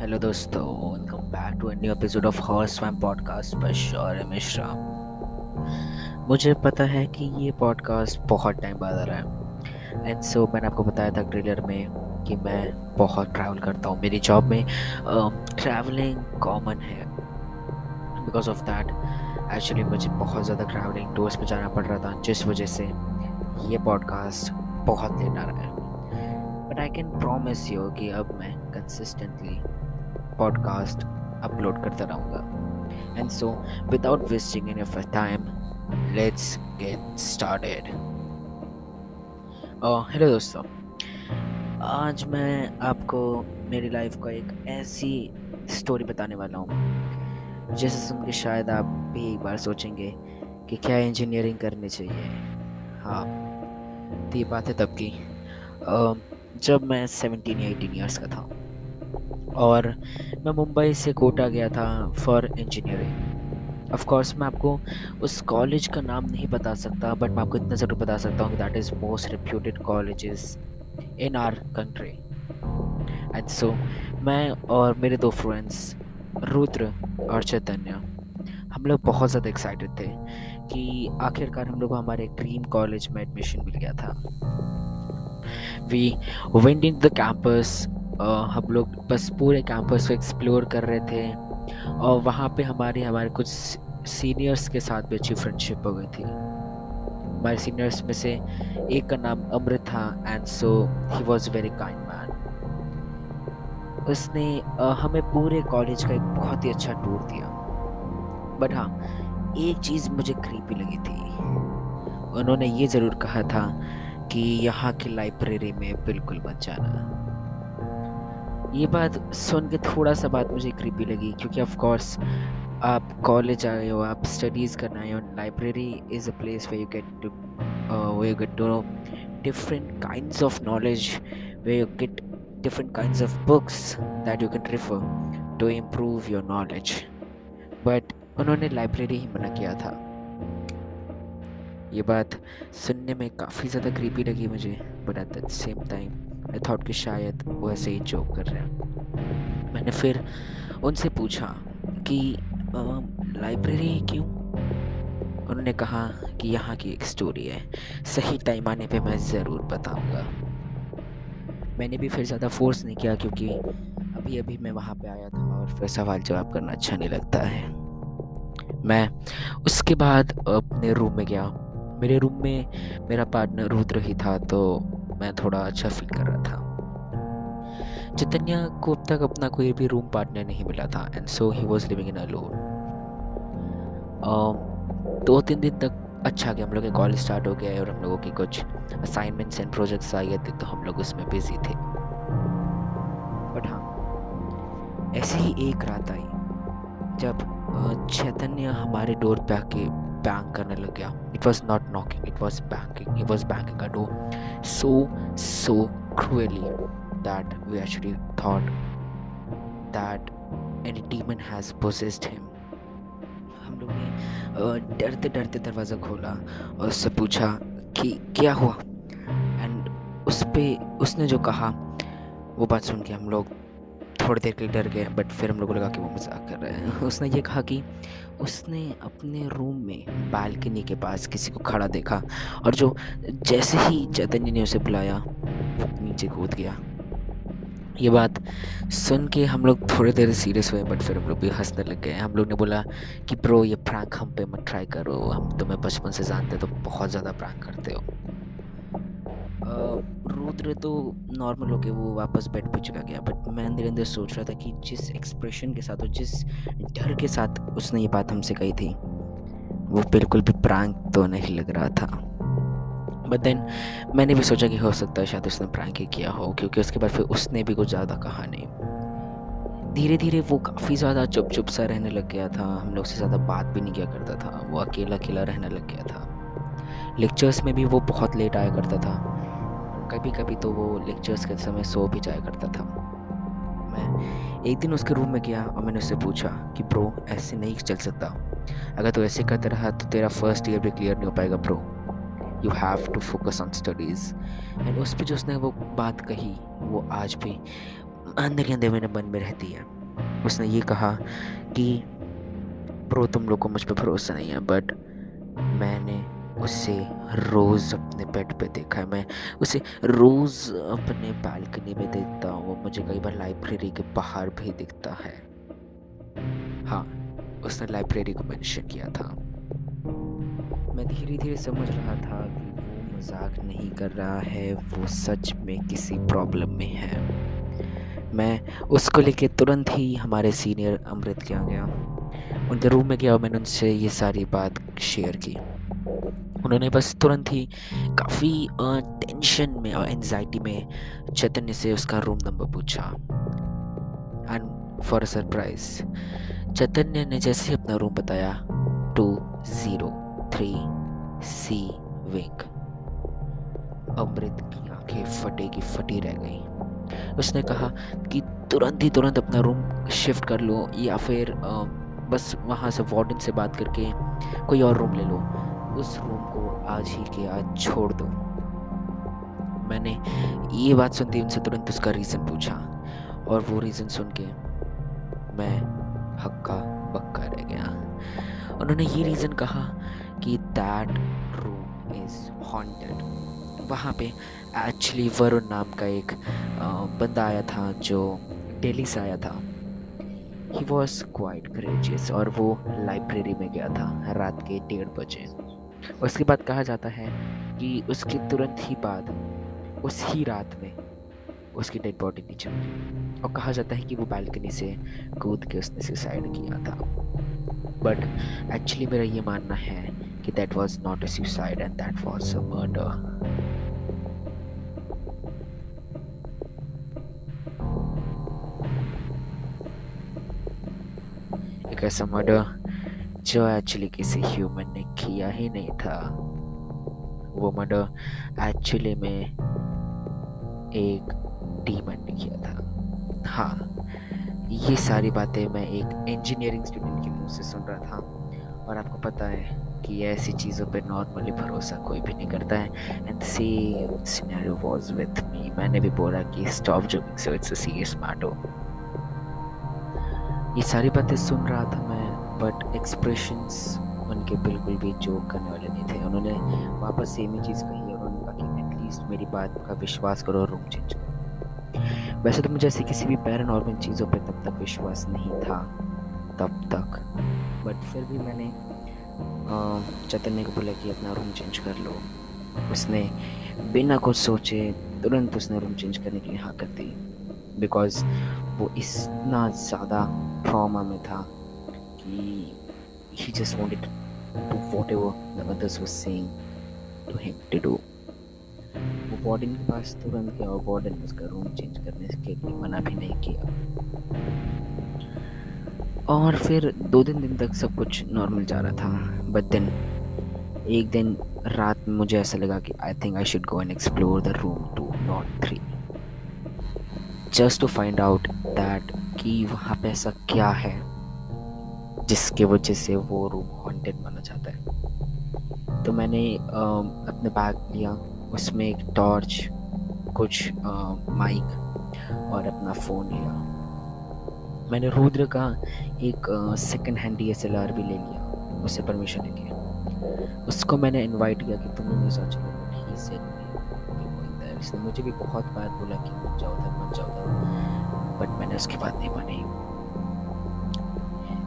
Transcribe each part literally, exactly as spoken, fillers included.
Hello दोस्तों, welcome back to a new episode of horsevamp podcast by Shor Mishra. मुझे पता है कि ये पॉडकास्ट बहुत टाइम बाद आ रहा है, एंड सो मैंने आपको बताया था ट्रेलर में कि मैं बहुत ट्रैवल करता हूँ। मेरी जॉब में ट्रैवलिंग कॉमन है, बिकॉज ऑफ दैट एक्चुअली मुझे बहुत ज़्यादा ट्रैवलिंग टूर्स पर जाना पड़ रहा था, जिस वजह से ये पॉडकास्ट बहुत लेट आ रहा है। But I can promise you कि अब मैं कंसिस्टेंटली पॉडकास्ट अपलोड करता रहूँगा। And so without wasting any of time, let's get started. Hello दोस्तों, आज मैं आपको मेरी लाइफ का एक ऐसी स्टोरी बताने वाला हूँ जिसे सुन के शायद आप भी एक बार सोचेंगे कि क्या इंजीनियरिंग करनी चाहिए। हाँ, तो ये बात है तब की uh, जब मैं सेवनटीन एटीन ईयर्स का था और मैं मुंबई से कोटा गया था फॉर इंजीनियरिंग। ऑफ कोर्स मैं आपको उस कॉलेज का नाम नहीं बता सकता, बट मैं आपको इतना ज़रूर बता सकता हूँ कि that is most reputed colleges in our country. And so मैं और मेरे दो फ्रेंड्स रुद्र और चैतन्य, हम लोग बहुत ज़्यादा एक्साइटेड थे कि आखिरकार हम लोग को हमारे ड्रीम कॉलेज में एडमिशन मिल गया था। We went into the campus, हम लोग बस पूरे कैंपस को एक्सप्लोर कर रहे थे और वहाँ पे हमारे हमारे कुछ सीनियर्स के साथ भी अच्छी फ्रेंडशिप हो गई थी। हमारे सीनियर्स में से एक का नाम अमृत था, and so he was very kind man. उसने uh, हमें पूरे कॉलेज का एक बहुत ही अच्छा टूर दिया। बट हाँ, एक चीज़ मुझे क्रीपी लगी थी। उन्होंने ये ज़रूर कहा था कि यहाँ की लाइब्रेरी में बिल्कुल मत जाना। ये बात सुन के थोड़ा सा बात मुझे क्रीपी लगी, क्योंकि ऑफ कोर्स आप कॉलेज आए हो, आप स्टडीज़ करना आए हो। Library is a place where you get to where you get to know different kinds of knowledge, where you get different kinds of books that you can refer to improve your knowledge. But उन्होंने library ही मना किया था। ये बात सुनने में काफ़ी ज़्यादा क्रीपी लगी मुझे, but at the same time I thought कि शायद वो ऐसे ही जोक कर रहे हैं। मैंने फिर उनसे पूछा कि लाइब्रेरी uh, क्यों? उन्होंने कहा कि यहाँ की एक स्टोरी है, सही टाइम आने पे मैं ज़रूर बताऊँगा। मैंने भी फिर ज़्यादा फोर्स नहीं किया, क्योंकि अभी अभी मैं वहाँ पे आया था और फिर सवाल जवाब करना अच्छा नहीं लगता है। मैं उसके बाद अपने रूम में गया। मेरे रूम में मेरा पार्टनर रुद्र ही था, तो मैं थोड़ा अच्छा फील कर रहा था। चैतन्य को अब तक अपना कोई भी रूम पार्टनर नहीं मिला था, and so he was living in alone. दो तीन दिन तक अच्छा गया, हम लोग के कॉलेज स्टार्ट हो गया और हम लोगों की कुछ असाइनमेंट्स एंड प्रोजेक्ट्स आए थे, तो हम लोग उसमें बिजी थे। बट हाँ, ऐसे ही एक रात आई जब चैतन्य हमारे डोर पे आके बैंग करने लग गया। It was not knocking, it was banking, it was banking a door so so cruelly that we actually thought that any demon has possessed him. हम लोग ने डरते डरते दरवाज़ा खोला और उससे पूछा कि क्या हुआ, एंड उस पर उसने जो कहा वो बात सुन के हम लोग थोड़ी देर के लिए डर गए। बट फिर हम लोग को लगा कि वो मजाक कर रहे हैं। उसने ये कहा कि उसने अपने रूम में बालकनी के पास किसी को खड़ा देखा, और जो जैसे ही चैतन्य ने उसे बुलाया वो नीचे कूद गया। ये बात सुन के हम लोग थोड़ी देर सीरियस हुए, बट फिर हम लोग भी हंसने लग गए। हम लोग ने बोला कि ब्रो, ये प्रैंक हम पे मत ट्राई करो, हम तुम्हें बचपन से जानते हो, तो बहुत ज़्यादा प्रैंक करते हो। रुद्र तो नॉर्मल हो गया, वो वापस बेड पे चला गया। बट मैं अंदर अंदर सोच रहा था कि जिस एक्सप्रेशन के साथ और जिस डर के साथ उसने ये बात हमसे कही थी, वो बिल्कुल भी प्रैंक तो नहीं लग रहा था। बट देन मैंने भी सोचा कि हो सकता है शायद उसने प्रैंक ही किया हो, क्योंकि उसके बाद फिर उसने भी कुछ ज़्यादा कहा नहीं। धीरे धीरे वो काफ़ी ज़्यादा चुप चुप सा रहने लग गया था, हम लोग से ज़्यादा बात भी नहीं किया करता था, वो अकेला अकेला रहने लग गया था। लेक्चर्स में भी वो बहुत लेट आया करता था, कभी कभी तो वो लेक्चर्स के समय सो भी जाया करता था। मैं एक दिन उसके रूम में गया और मैंने उससे पूछा कि ब्रो, ऐसे नहीं चल सकता, अगर तू ऐसे करता रहा तो तेरा फर्स्ट ईयर भी क्लियर नहीं हो पाएगा bro, you have to focus on studies. And उस पर जो उसने वो बात कही वो आज भी अंदर के अंदर मेरे मन में रहती है। उसने ये कहा कि प्रो तुम लोग को मुझ पर भरोसा नहीं है, बट मैंने उसे रोज़ अपने बेड पे देखा है, मैं उसे रोज़ अपने बालकनी में देखता हूँ, वो मुझे कई बार लाइब्रेरी के बाहर भी दिखता है। हाँ, उसने लाइब्रेरी को मेंशन किया था। मैं धीरे धीरे समझ रहा था कि वो मजाक नहीं कर रहा है, वो सच में किसी प्रॉब्लम में है। मैं उसको लेके तुरंत ही हमारे सीनियर अमृत के यहाँ गया, उनके रूम में गया और मैंने उनसे ये सारी बात शेयर की। उन्होंने बस तुरंत ही काफ़ी टेंशन में और एंजाइटी में चैतन्य से उसका रूम नंबर पूछा। And for a surprise, Chaitanya ने जैसे ही अपना रूम बताया, two zero three C wing, Amrit की आंखें फटे की फटी रह गई। उसने कहा कि तुरंत ही तुरंत अपना रूम शिफ्ट कर लो या फिर आ, बस वहाँ से वार्डन से बात करके कोई और रूम ले लो, उस रूम को आज ही के आज छोड़ दो। मैंने ये बात सुनती उनसे तुरंत उसका रीज़न पूछा और वो रीज़न सुन के मैं हक्का बक्का रह गया। उन्होंने ये रीज़न कहा कि दैट रूम इज़ हॉन्टेड। वहाँ पे एक्चुअली वरुण नाम का एक बंदा आया था जो दिल्ली से आया था। ही वॉज क्वाइट करेजियस और वो लाइब्रेरी में गया था रात के डेढ़ बजे। उसके बाद कहा जाता है कि उसके तुरंत ही बाद उस ही रात में उसकी डेड बॉडी नीचे गिरी और कहा जाता है कि वो बालकनी से कूद के उसने सुसाइड किया था। बट एक्चुअली मेरा ये मानना है कि that was not a suicide and that was a murder. ऐसा मर्डर जो एक्चुअली किसी ह्यूमन ने किया ही नहीं था। वो मर्डर एक्चुअली में एक डीमन ने किया था। हाँ, ये सारी बातें मैं एक इंजीनियरिंग स्टूडेंट के मुंह से सुन रहा था और आपको पता है कि ऐसी चीज़ों पे नॉर्मली भरोसा कोई भी नहीं करता है। And same scenario was with me. मैंने भी बोला कि stop joking, so it's a serious matter. ये सारी बातें सुन रहा था मैं, बट एक्सप्रेशंस उनके बिल्कुल भी जोक करने वाले नहीं थे। उन्होंने वापस सेम ही चीज़ कही और उन्होंने कहा कि एटलीस्ट मेरी बात का विश्वास करो और रूम चेंज करो। वैसे तो मुझे ऐसी किसी भी पैरानॉर्मल चीज़ों पे तब तक विश्वास नहीं था, तब तक, बट फिर भी मैंने चैतन्य को बोला कि अपना रूम चेंज कर लो। उसने बिना कुछ सोचे तुरंत उसने रूम चेंज करने के लिए हाँ कर दी, बिकॉज वो इतना ज़्यादा ट्रॉमा में था कि he just wanted to do whatever the others were saying to him to do। वो वार्डन के पास तुरंत गया और वार्डन ने उसका रूम चेंज करने के लिए मना भी नहीं किया। और फिर दो तीन दिन तक सब कुछ नॉर्मल जा रहा था। बट देन एक दिन रात में मुझे ऐसा लगा कि I think I should go and explore the room two not three just to find out that कि वहाँ पे ऐसा क्या है जिसके वजह से वो रूम हॉन्टेड माना जाता है। तो मैंने आ, अपने बैग लिया, उसमें एक टॉर्च, कुछ माइक और अपना फ़ोन लिया। मैंने रुद्र का एक second hand D S L R भी ले लिया, उससे परमिशन लेके उसको मैंने इनवाइट किया कि तुम लोग रिसर्च करो। ही सेड इसने मुझे भी बहुत बार बोला कि मत जाओ उधर मत जाओ उधर, बट मैंने उसकी बात नहीं मानी।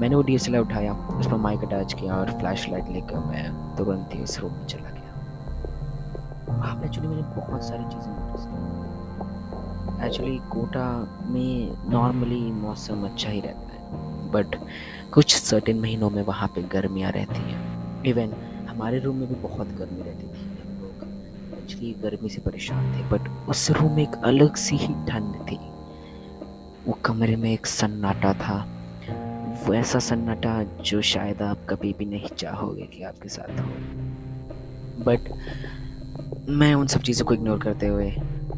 मैंने वो डी एस एल आर उठाया, उस पर माइक अटैच किया और फ्लैश लाइट लेकर मैं तुरंत ही उस रूम में चला गया। वहाँ पर एक्चुअली मैंने बहुत सारी चीज़ें नोटिस की। एक्चुअली कोटा में नॉर्मली मौसम अच्छा ही रहता है, बट कुछ सर्टेन महीनों में वहाँ पर गर्मियाँ रहती हैं। इवन हमारे रूम में भी बहुत गर्मी रहती थी, एक्चुअली गर्मी से परेशान थे, बट उस रूम में एक अलग सी ही ठंड थी। वो कमरे में एक सन्नाटा था, वो ऐसा सन्नाटा जो शायद आप कभी भी नहीं चाहोगे कि आपके साथ हो। बट मैं उन सब चीज़ों को इग्नोर करते हुए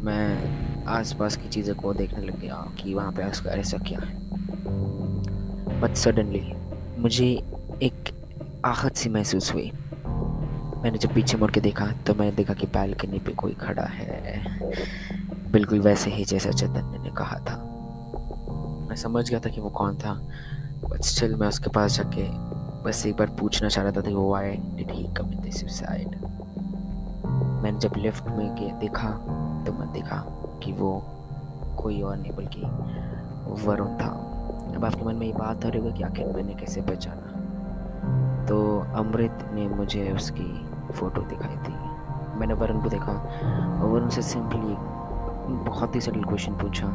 मैं आसपास की चीज़ों को देखने लग गया कि वहाँ पे उसका ऐसा क्या है। बट सडनली मुझे एक आहत सी महसूस हुई। मैंने जब पीछे मुड़ के देखा तो मैंने देखा कि बालकनी पे कोई खड़ा है, बिल्कुल वैसे ही जैसा चैतन्य ने कहा था। मैं समझ गया था कि वो कौन था, बट स्टिल मैं उसके पास जाके बस एक बार पूछना चाह रहा था कि वो आए डिड ही कमिट सुसाइड। मैंने जब लिफ्ट में के देखा तो मैं देखा कि वो कोई और नहीं बल्कि वरुण था। अब आपके मन में ये बात हो रही होगी कि आखिर मैंने कैसे पहचाना। तो अमृत ने मुझे उसकी फ़ोटो दिखाई थी। मैंने वरुण को देखा और वरुण से सिंपली बहुत ही सरल क्वेश्चन पूछा,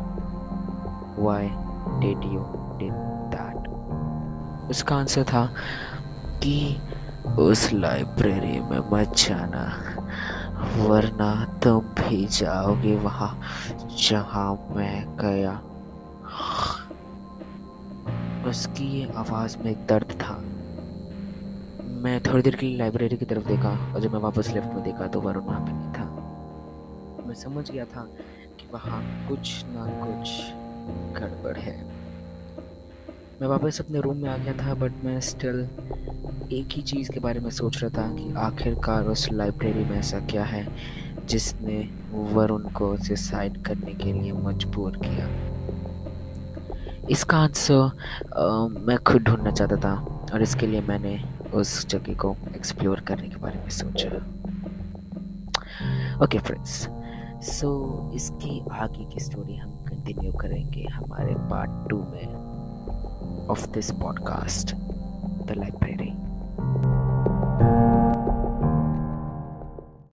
why did you did that. उसका आंसर था कि उस लाइब्रेरी में मत जाना वरना तुम भी जाओगे वहाँ जहाँ मैं गया। उसकी आवाज़ में एक दर्द था। मैं थोड़ी देर के लिए लाइब्रेरी की तरफ देखा और जब मैं वापस लेफ्ट में देखा तो वरुण वहाँ पे नहीं था। मैं समझ गया था कि वहाँ कुछ ना कुछ गड़बड़ है। मैं वापस अपने रूम में आ गया था, बट मैं स्टिल एक ही चीज़ के बारे में सोच रहा था कि आखिरकार उस लाइब्रेरी में ऐसा क्या है जिसने वरुण को सुसाइड करने के लिए मजबूर किया। इसका आंसर मैं खुद ढूंढना चाहता था और इसके लिए मैंने उस जगह को एक्सप्लोर करने के बारे में सोचा। ओके फ्रेंड्स, सो इसकी आगे की स्टोरी हम कंटिन्यू करेंगे हमारे पार्ट टू में of this podcast, the library.